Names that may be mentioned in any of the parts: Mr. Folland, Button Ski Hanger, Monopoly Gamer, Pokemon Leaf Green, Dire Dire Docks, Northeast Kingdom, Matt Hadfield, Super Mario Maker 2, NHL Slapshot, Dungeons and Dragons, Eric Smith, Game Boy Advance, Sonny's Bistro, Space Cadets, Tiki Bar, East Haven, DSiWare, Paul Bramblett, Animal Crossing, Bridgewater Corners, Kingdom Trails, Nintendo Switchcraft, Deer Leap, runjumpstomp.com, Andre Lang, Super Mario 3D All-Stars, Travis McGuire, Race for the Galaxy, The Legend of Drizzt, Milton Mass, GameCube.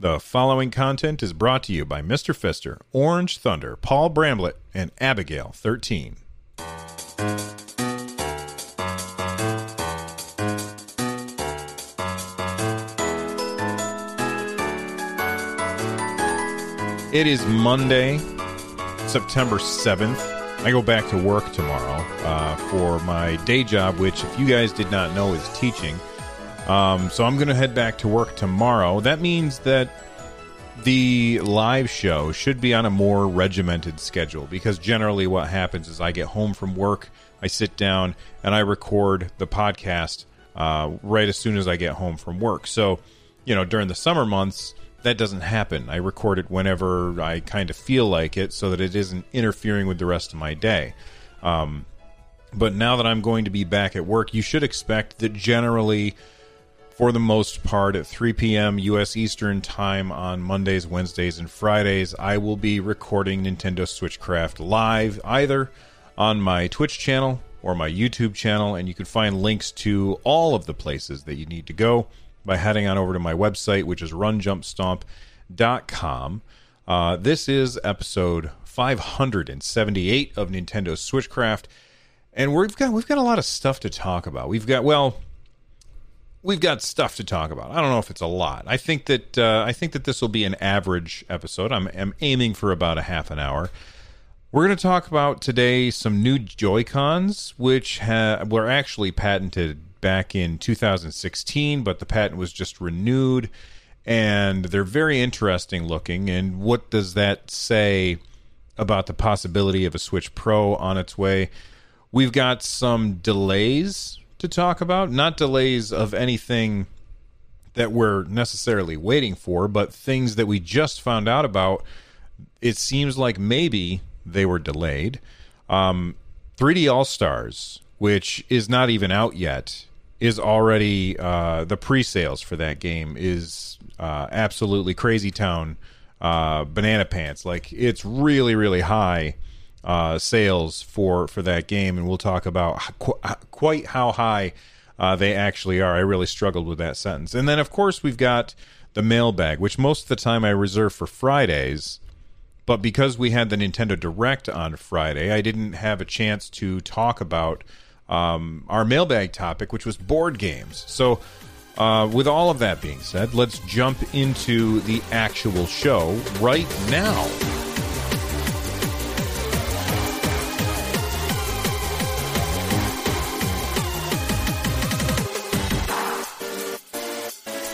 The following content is brought to you by Mr. Fister, Orange Thunder, Paul Bramblett, and Abigail 13. It is Monday, September 7th. I go back to work tomorrow for my day job, which, if you guys did not know, is teaching. So I'm going to head back to work tomorrow. That means that the live show should be on a more regimented schedule, because generally what happens is I get home from work, I sit down, and I record the podcast right as soon as I get home from work. So, you know, during the summer months, that doesn't happen. I record it whenever I kind of feel like it so that it isn't interfering with the rest of my day. But now that I'm going to be back at work, you should expect that generally, for the most part, at 3 p.m. U.S. Eastern Time on Mondays, Wednesdays, and Fridays, I will be recording Nintendo Switchcraft live, either on my Twitch channel or my YouTube channel, and you can find links to all of the places that you need to go by heading on over to my website, which is runjumpstomp.com. This is episode 578 of Nintendo Switchcraft, and we've got a lot of stuff to talk about. We've got stuff to talk about. I don't know if it's a lot. I think that this will be an average episode. I'm aiming for about a half an hour. We're going to talk about today some new Joy-Cons, which were actually patented back in 2016, but the patent was just renewed, and they're very interesting looking. And what does that say about the possibility of a Switch Pro on its way? We've got some delays to talk about, not delays of anything that we're necessarily waiting for, but things that we just found out about. It seems like maybe they were delayed. 3D All-Stars, which is not even out yet, is already the pre-sales for that game is absolutely crazy town banana pants. Like, it's really, really high sales for that game, and we'll talk about quite how high they actually are. I really struggled with that sentence. And then, of course, we've got the mailbag, which most of the time I reserve for Fridays, but because we had the Nintendo Direct on Friday, I didn't have a chance to talk about our mailbag topic, which was board games. So with all of that being said, let's jump into the actual show right now.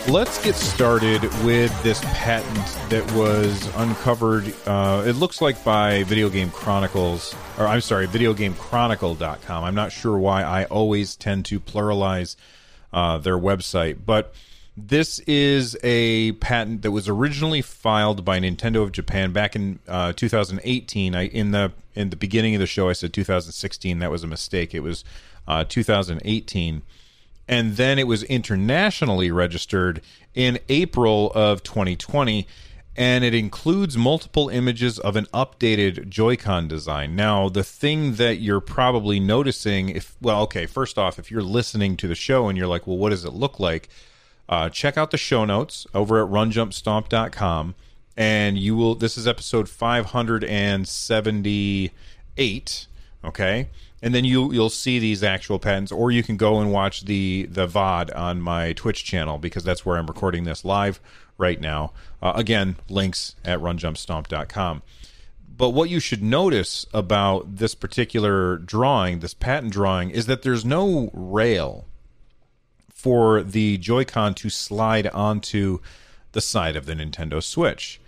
Let's get started with this patent that was uncovered, it looks like, by Video Game Chronicles, or I'm sorry, VideoGameChronicle.com. I'm not sure why I always tend to pluralize their website, but this is a patent that was originally filed by Nintendo of Japan back in 2018. In the beginning of the show, I said 2016. That was a mistake. It was 2018. And then it was internationally registered in April of 2020, and it includes multiple images of an updated Joy-Con design. Now, the thing that you're probably noticing, first off, if you're listening to the show and you're like, well, what does it look like? Check out the show notes over at runjumpstomp.com, and you will. This is episode 578, okay? And then you'll see these actual patents, or you can go and watch the VOD on my Twitch channel, because that's where I'm recording this live right now. Again, links at runjumpstomp.com. But what you should notice about this particular drawing, this patent drawing, is that there's no rail for the Joy-Con to slide onto the side of the Nintendo Switch.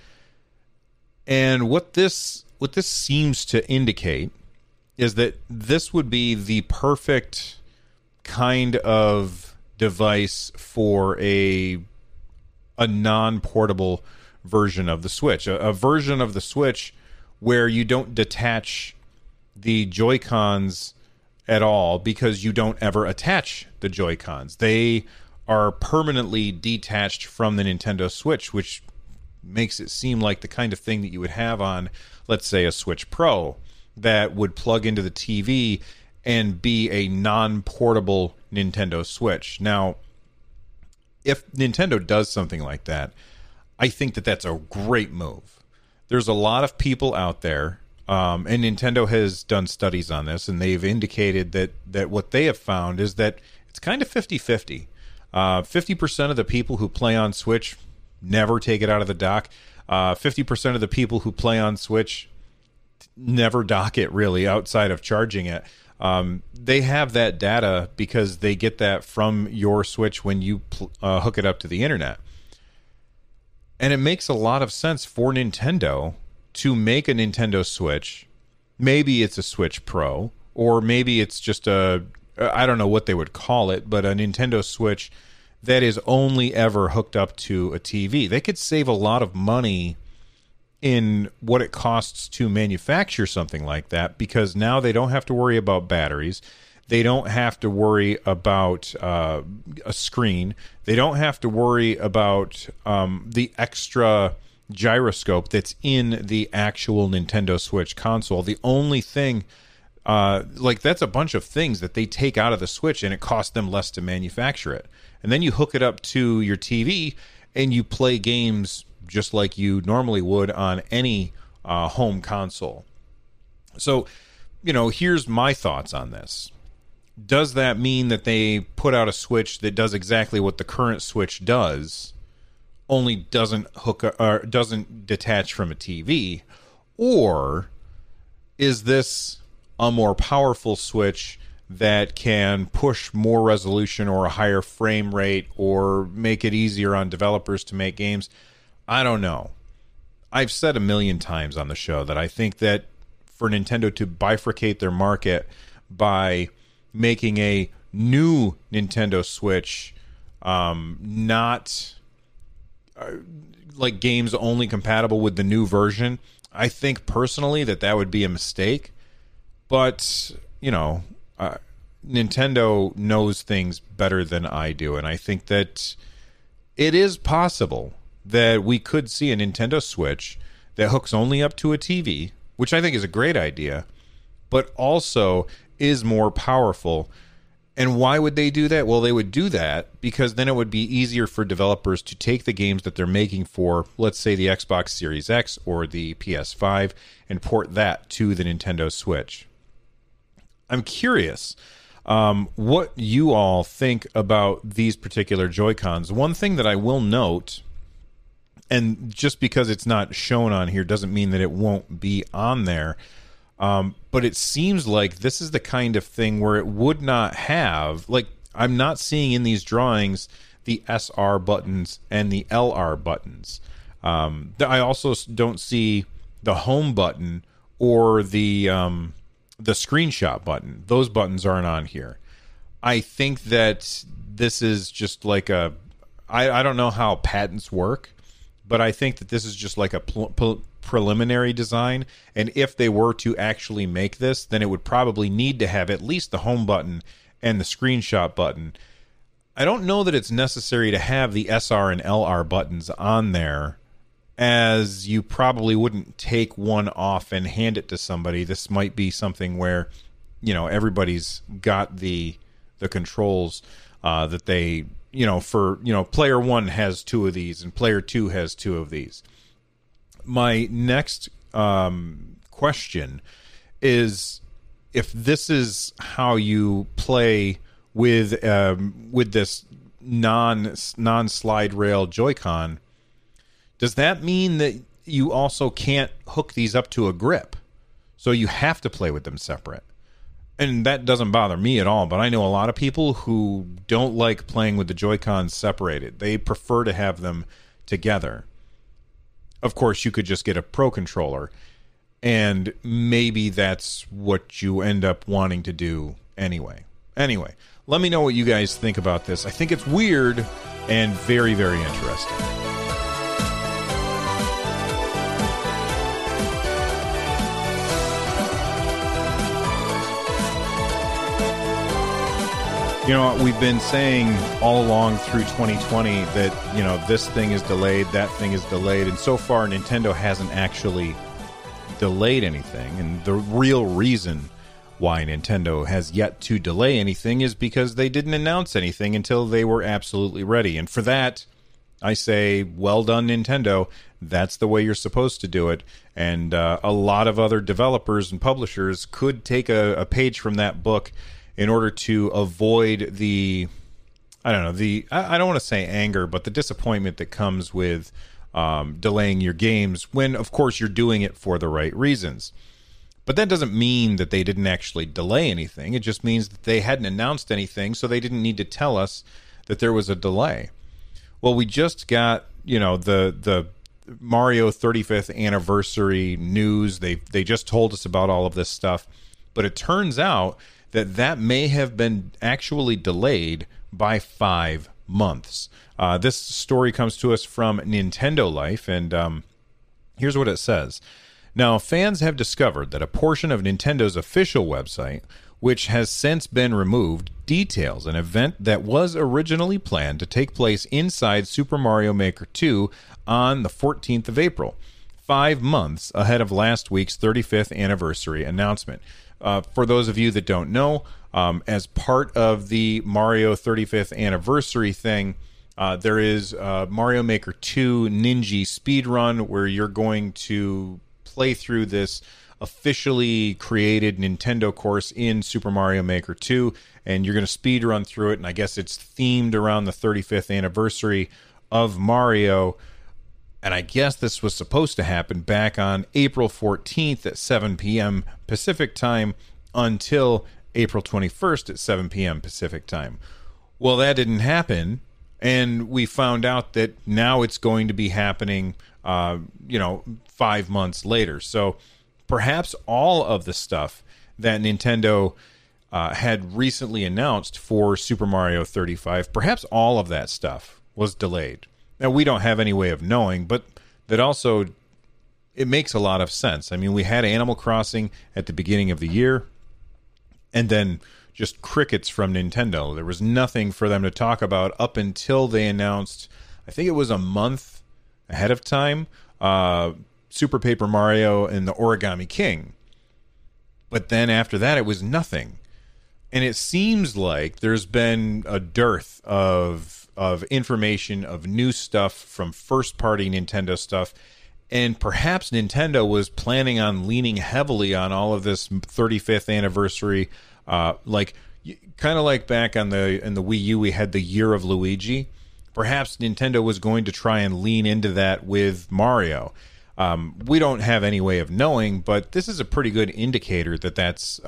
And what this seems to indicate is that this would be the perfect kind of device for a a non-portable version of the Switch, a version of the Switch where you don't detach the Joy-Cons at all, because you don't ever attach the Joy-Cons. They are permanently detached from the Nintendo Switch, which makes it seem like the kind of thing that you would have on, let's say, a Switch Pro that would plug into the TV and be a non-portable Nintendo Switch. Now, if Nintendo does something like that, I think that that's a great move. There's a lot of people out there, and Nintendo has done studies on this, and they've indicated that what they have found is that it's kind of 50-50. 50% of the people who play on Switch never take it out of the dock. 50% of the people who play on Switch never dock it, really, outside of charging it. They have that data because they get that from your Switch when you hook it up to the internet. And it makes a lot of sense for Nintendo to make a Nintendo Switch. Maybe it's a Switch Pro, or maybe it's just a, I don't know what they would call it, but a Nintendo Switch that is only ever hooked up to a TV. They could save a lot of money in what it costs to manufacture something like that, because now they don't have to worry about batteries. They don't have to worry about a screen. They don't have to worry about the extra gyroscope that's in the actual Nintendo Switch console. The only thing, that's a bunch of things that they take out of the Switch, and it costs them less to manufacture it. And then you hook it up to your TV and you play games just like you normally would on any home console. So, here's my thoughts on this. Does that mean that they put out a Switch that does exactly what the current Switch does, only doesn't hook or doesn't detach from a TV? Or is this a more powerful Switch that can push more resolution or a higher frame rate or make it easier on developers to make games? I don't know. I've said a million times on the show that I think that for Nintendo to bifurcate their market by making a new Nintendo Switch, not games only compatible with the new version, I think personally that would be a mistake. But, Nintendo knows things better than I do, and I think that it is possible that we could see a Nintendo Switch that hooks only up to a TV, which I think is a great idea, but also is more powerful. And why would they do that? Well, they would do that because then it would be easier for developers to take the games that they're making for, let's say, the Xbox Series X or the PS5 and port that to the Nintendo Switch. I'm curious what you all think about these particular Joy-Cons. One thing that I will note, and just because it's not shown on here doesn't mean that it won't be on there. But it seems like this is the kind of thing where it would not have, I'm not seeing in these drawings the SR buttons and the LR buttons. I also don't see the home button or the screenshot button. Those buttons aren't on here. I think that this is just like I don't know how patents work, but I think that this is just like a preliminary design. And if they were to actually make this, then it would probably need to have at least the home button and the screenshot button. I don't know that it's necessary to have the SR and LR buttons on there, as you probably wouldn't take one off and hand it to somebody. This might be something where, everybody's got the controls that they... player one has two of these and player two has two of these. My next question is, if this is how you play with this non-slide rail Joy-Con, does that mean that you also can't hook these up to a grip? So you have to play with them separate. And that doesn't bother me at all, but I know a lot of people who don't like playing with the Joy-Cons separated. They prefer to have them together. Of course, you could just get a Pro controller, and maybe that's what you end up wanting to do anyway. Anyway, let me know what you guys think about this. I think it's weird and very, very interesting. You know, we've been saying all along through 2020 that, you know, this thing is delayed, that thing is delayed, and so far Nintendo hasn't actually delayed anything. And the real reason why Nintendo has yet to delay anything is because they didn't announce anything until they were absolutely ready. And for that, I say, well done, Nintendo. That's the way you're supposed to do it. And a lot of other developers and publishers could take a page from that book in order to avoid the, I don't know, the, I don't want to say anger, but the disappointment that comes with delaying your games when, of course, you're doing it for the right reasons. But that doesn't mean that they didn't actually delay anything. It just means that they hadn't announced anything, so they didn't need to tell us that there was a delay. Well, we just got, you know, the Mario 35th anniversary news. They just told us about all of this stuff. But it turns out that may have been actually delayed by 5 months. This story comes to us from Nintendo Life, and here's what it says. Now, fans have discovered that a portion of Nintendo's official website, which has since been removed, details an event that was originally planned to take place inside Super Mario Maker 2 on the 14th of April, 5 months ahead of last week's 35th anniversary announcement. For those of you that don't know, as part of the Mario 35th anniversary thing, there is Mario Maker 2 Ninji speedrun where you're going to play through this officially created Nintendo course in Super Mario Maker 2, and you're going to speedrun through it, and I guess it's themed around the 35th anniversary of Mario. And I guess this was supposed to happen back on April 14th at 7 p.m. Pacific time until April 21st at 7 p.m. Pacific time. Well, that didn't happen. And we found out that now it's going to be happening, 5 months later. So perhaps all of the stuff that Nintendo had recently announced for Super Mario 35, perhaps all of that stuff was delayed. Now, we don't have any way of knowing, but that also, it makes a lot of sense. I mean, we had Animal Crossing at the beginning of the year, and then just crickets from Nintendo. There was nothing for them to talk about up until they announced, I think it was a month ahead of time, Super Paper Mario and the Origami King. But then after that, it was nothing. And it seems like there's been a dearth of information, of new stuff from first-party Nintendo stuff. And perhaps Nintendo was planning on leaning heavily on all of this 35th anniversary. Kind of like back on in the Wii U, we had the Year of Luigi. Perhaps Nintendo was going to try and lean into that with Mario. We don't have any way of knowing, but this is a pretty good indicator that that's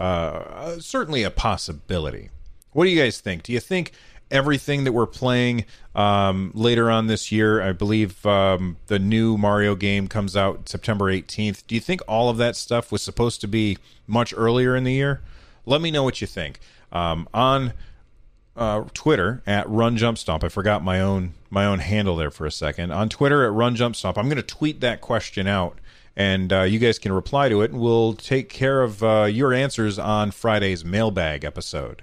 certainly a possibility. What do you guys think? Do you think everything that we're playing later on this year, I believe the new Mario game comes out September 18th. Do you think all of that stuff was supposed to be much earlier in the year? Let me know what you think. On Twitter at runjumpstomp. I forgot my own handle there for a second. On Twitter at runjumpstomp. I'm going to tweet that question out, and you guys can reply to it, and we'll take care of your answers on Friday's mailbag episode.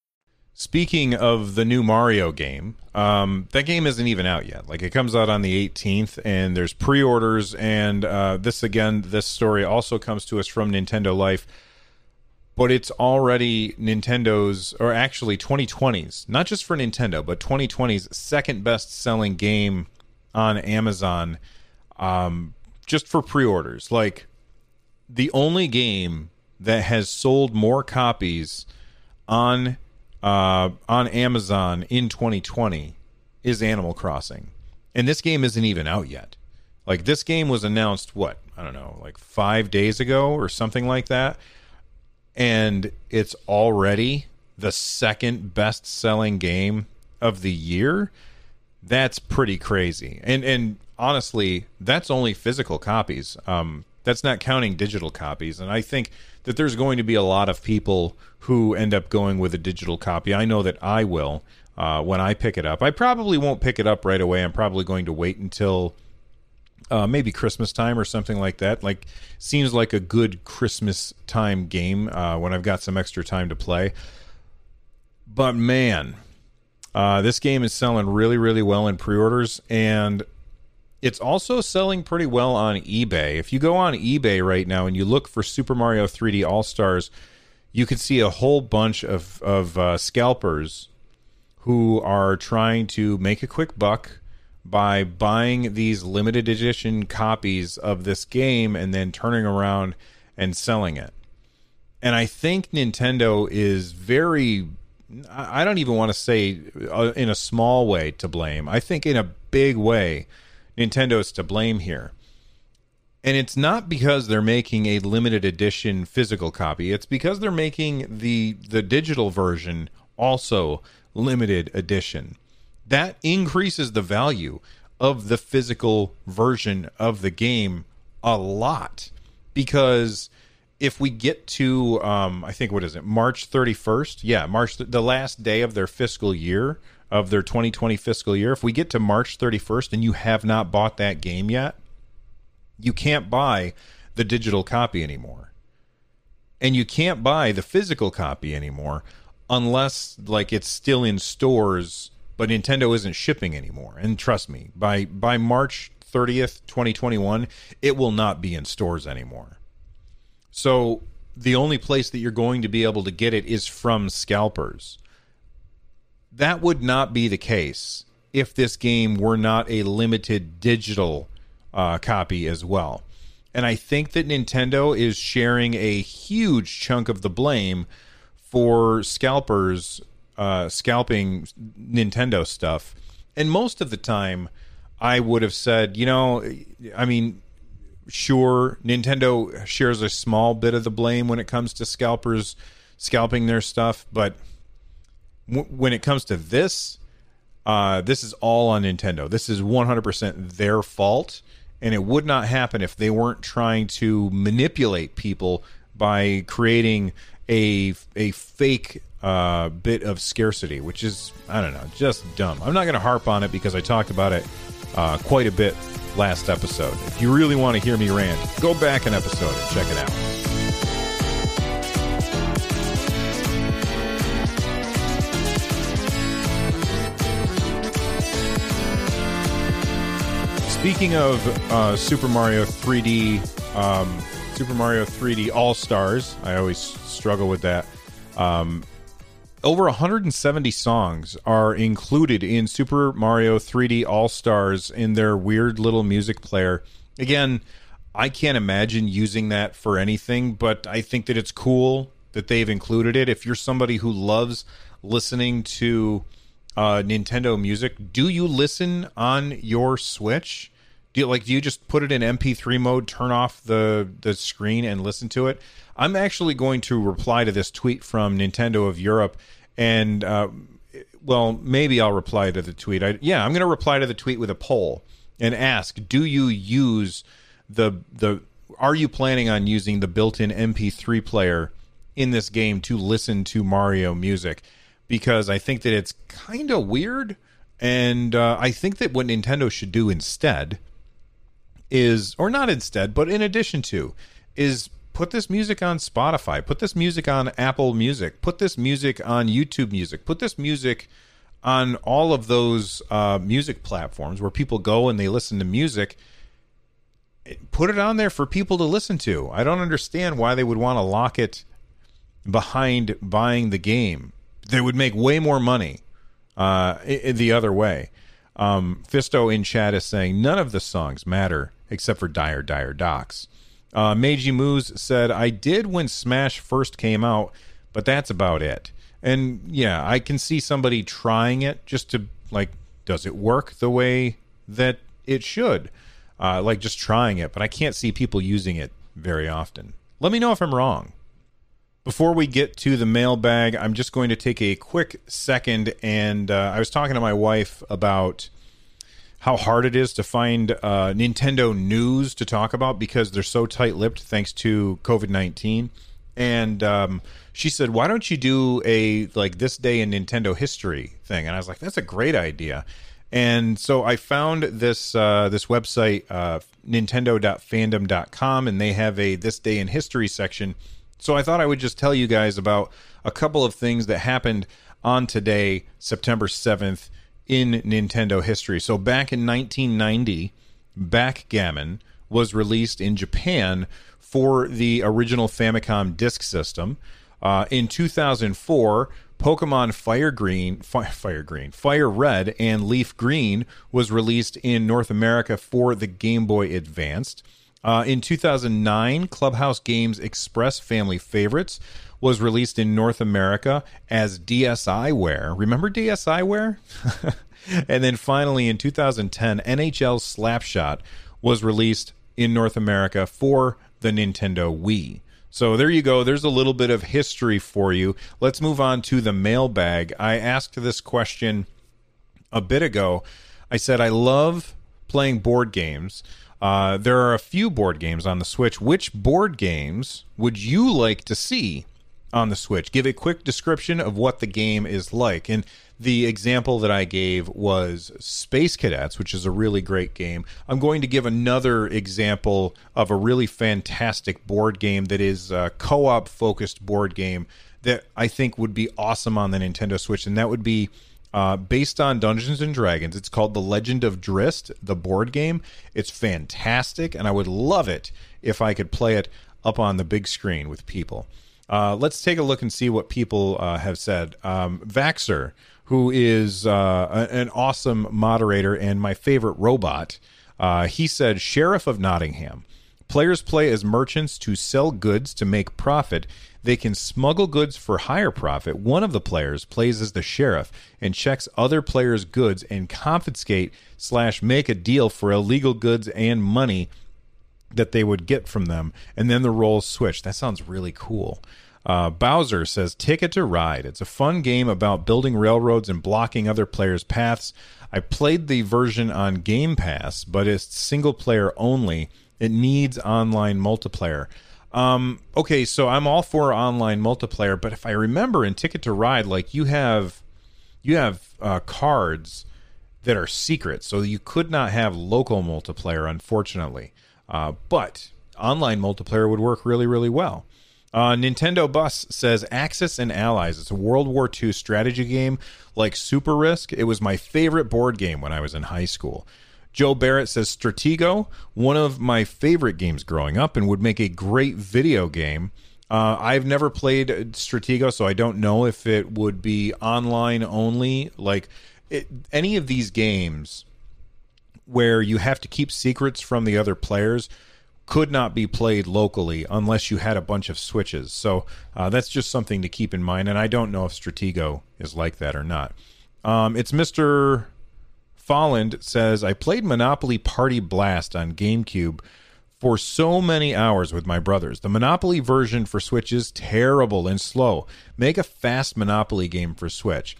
Speaking of the new Mario game, that game isn't even out yet. Like, it comes out on the 18th, and there's pre-orders, and this story also comes to us from Nintendo Life. but it's already Nintendo's, or actually 2020's, not just for Nintendo, but 2020's second best-selling game on Amazon, just for pre-orders. Like, the only game that has sold more copies on Amazon in 2020 is Animal Crossing. And this game isn't even out yet. Like, this game was announced, what, I don't know, like 5 days ago or something like that. And it's already the second best-selling game of the year. That's pretty crazy. And honestly, that's only physical copies. That's not counting digital copies. And I think that there's going to be a lot of people who end up going with a digital copy. I know that I will when I pick it up. I probably won't pick it up right away. I'm probably going to wait until maybe Christmas time or something like that. Like, seems like a good Christmas time game when I've got some extra time to play. But man, this game is selling really, really well in pre-orders, and it's also selling pretty well on eBay. If you go on eBay right now and you look for Super Mario 3D All-Stars, you can see a whole bunch of scalpers who are trying to make a quick buck by buying these limited edition copies of this game and then turning around and selling it. And I think Nintendo is very, I don't even want to say in a small way to blame. I think in a big way, Nintendo is to blame here. And it's not because they're making a limited edition physical copy. It's because they're making the digital version also limited edition. That increases the value of the physical version of the game a lot. Because if we get to, I think, what is it, March 31st? Yeah, March, the last day of their fiscal year, of their 2020 fiscal year, if we get to March 31st and you have not bought that game yet, you can't buy the digital copy anymore. And you can't buy the physical copy anymore unless, like, it's still in stores, but Nintendo isn't shipping anymore. And trust me, by March 30th, 2021, it will not be in stores anymore. So the only place that you're going to be able to get it is from scalpers. That would not be the case if this game were not a limited digital copy as well. And I think that Nintendo is sharing a huge chunk of the blame for scalpers scalping Nintendo stuff. And most of the time, I would have said, you know, I mean, sure, Nintendo shares a small bit of the blame when it comes to scalpers scalping their stuff, but when it comes to this, this is all on Nintendo. This is 100% their fault, and it would not happen if they weren't trying to manipulate people by creating a fake bit of scarcity, which is, I don't know, just dumb. I'm not going to harp on it because I talked about it quite a bit last episode. If you really want to hear me rant, go back an episode and check it out. Speaking of Super Mario 3D All-Stars, I always struggle with that. Over 170 songs are included in Super Mario 3D All-Stars in their weird little music player. Again, I can't imagine using that for anything, but I think that it's cool that they've included it. If you're somebody who loves listening to Nintendo music, do you listen on your Switch? Do you just put it in MP3 mode, turn off the screen and listen to it? I'm actually going to reply to this tweet from Nintendo of Europe, and well, maybe I'll reply to the tweet. I'm going to reply to the tweet with a poll and ask, do you use are you planning on using the built-in MP3 player in this game to listen to Mario music? Because I think that it's kind of weird, and I think that what Nintendo should do instead is, or not instead, but in addition to, is put this music on Spotify, put this music on Apple Music, put this music on YouTube Music, put this music on all of those music platforms where people go and they listen to music. Put it on there for people to listen to. I don't understand why they would want to lock it behind buying the game. They would make way more money the other way. Fisto in chat is saying, none of the songs matter except for Dire Dire Docks. Meiji Moose said, I did when Smash first came out, but that's about it. And yeah, I can see somebody trying it just to, like, does it work the way that it should? Like, just trying it, but I can't see people using it very often. Let me know if I'm wrong. Before we get to the mailbag, I'm just going to take a quick second, and I was talking to my wife about how hard it is to find Nintendo news to talk about because they're so tight-lipped thanks to COVID-19. And she said, why don't you do a, like, this day in Nintendo history thing? And I was like, that's a great idea. And so I found this this website, nintendo.fandom.com, and they have a this day in history section. So I thought I would just tell you guys about a couple of things that happened on today, September 7th, in Nintendo history. So back in 1990, backgammon was released in Japan for the original Famicom Disk System. In 2004, Pokemon Fire Red and Leaf Green was released in North America for the Game Boy Advance. In 2009, Clubhouse Games Express Family Favorites was released in North America as DSiWare. Remember DSiWare? And then finally, in 2010, NHL Slapshot was released in North America for the Nintendo Wii. So there you go. There's a little bit of history for you. Let's move on to the mailbag. I asked this question a bit ago. I said, I love playing board games. There are a few board games on the Switch. Which board games would you like to see on the Switch? Give a quick description of what the game is like. And the example that I gave was Space Cadets, which is a really great game. I'm going to give another example of a really fantastic board game that is a co-op focused board game that I think would be awesome on the Nintendo Switch. And that would be based on Dungeons and Dragons. It's called The Legend of Drizzt, the board game. It's fantastic, and I would love it if I could play it up on the big screen with people. Let's take a look and see what people have said. Vaxxer, who is an awesome moderator and my favorite robot, he said, Sheriff of Nottingham. Players play as merchants to sell goods to make profit. They can smuggle goods for higher profit. One of the players plays as the sheriff and checks other players' goods and confiscate / make a deal for illegal goods and money that they would get from them, and then the roles switch. That sounds really cool. Bowser says, Ticket to Ride. It's a fun game about building railroads and blocking other players' paths. I played the version on Game Pass, but it's single player only. It needs online multiplayer. Okay, so I'm all for online multiplayer, but if I remember in Ticket to Ride, like you have cards that are secret, so you could not have local multiplayer, unfortunately. But online multiplayer would work really, really well. Nintendo Bus says, Axis and Allies. It's a World War II strategy game like Super Risk. It was my favorite board game when I was in high school. Joe Barrett says, Stratego, one of my favorite games growing up and would make a great video game. I've never played Stratego, so I don't know if it would be online only. Like any of these games where you have to keep secrets from the other players could not be played locally unless you had a bunch of switches. So that's just something to keep in mind, and I don't know if Stratego is like that or not. It's Mr. Folland says, I played Monopoly Party Blast on GameCube for so many hours with my brothers. The Monopoly version for Switch is terrible and slow. Make a fast Monopoly game for Switch.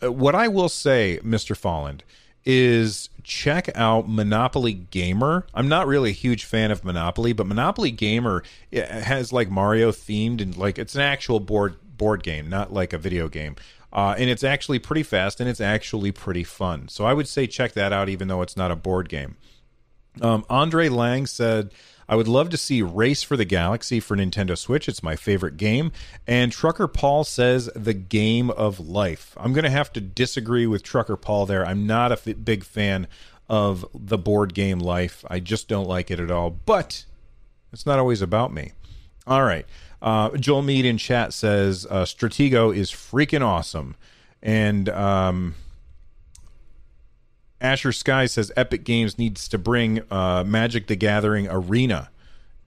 What I will say, Mr. Folland, is check out Monopoly Gamer. I'm not really a huge fan of Monopoly, but Monopoly Gamer, it has like Mario themed, and like it's an actual board game, not like a video game. And it's actually pretty fast, and it's actually pretty fun. So I would say check that out, even though it's not a board game. Andre Lang said, I would love to see Race for the Galaxy for Nintendo Switch. It's my favorite game. And Trucker Paul says, the game of life. I'm going to have to disagree with Trucker Paul there. I'm not a big fan of the board game life. I just don't like it at all. But it's not always about me. All right. Joel Mead in chat says, Stratego is freaking awesome. And Asher Sky says, Epic Games needs to bring Magic the Gathering Arena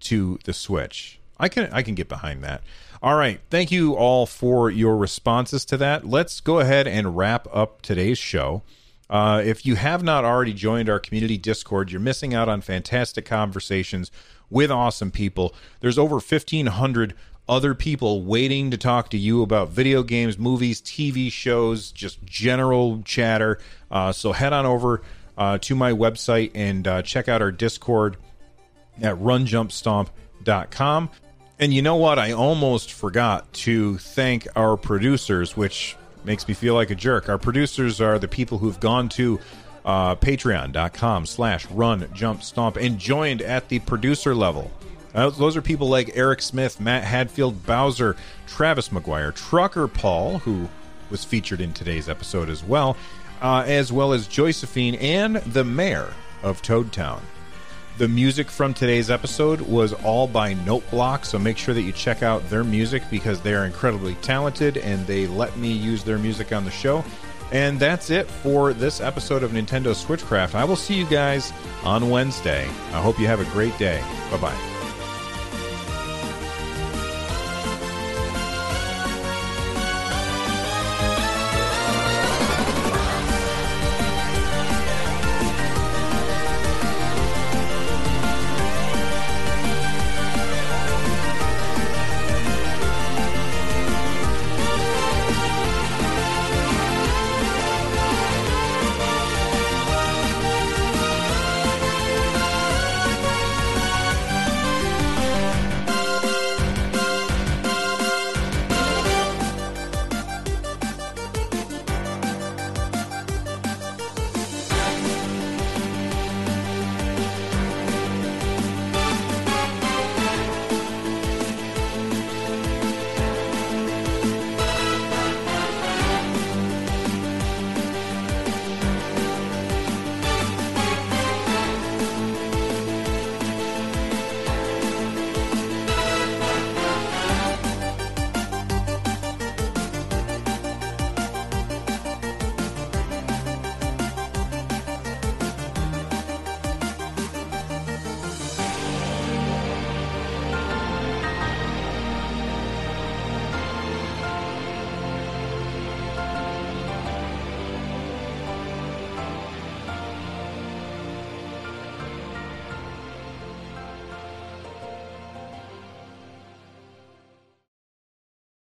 to the Switch. I can get behind that. All right. Thank you all for your responses to that. Let's go ahead and wrap up today's show. If you have not already joined our community Discord, you're missing out on fantastic conversations with awesome people. There's over 1,500 other people waiting to talk to you about video games, movies, TV shows, just general chatter. So head on over to my website and check out our Discord at runjumpstomp.com. And you know what? I almost forgot to thank our producers, which makes me feel like a jerk. Our producers are the people who've gone to patreon.com/runjumpstomp and joined at the producer level. Those are people like Eric Smith, Matt Hadfield, Bowser, Travis McGuire, Trucker Paul, who was featured in today's episode as well as Josephine and the mayor of Toadtown. The music from today's episode was all by Noteblock, so make sure that you check out their music because they are incredibly talented and they let me use their music on the show. And that's it for this episode of Nintendo Switchcraft. I will see you guys on Wednesday. I hope you have a great day. Bye-bye.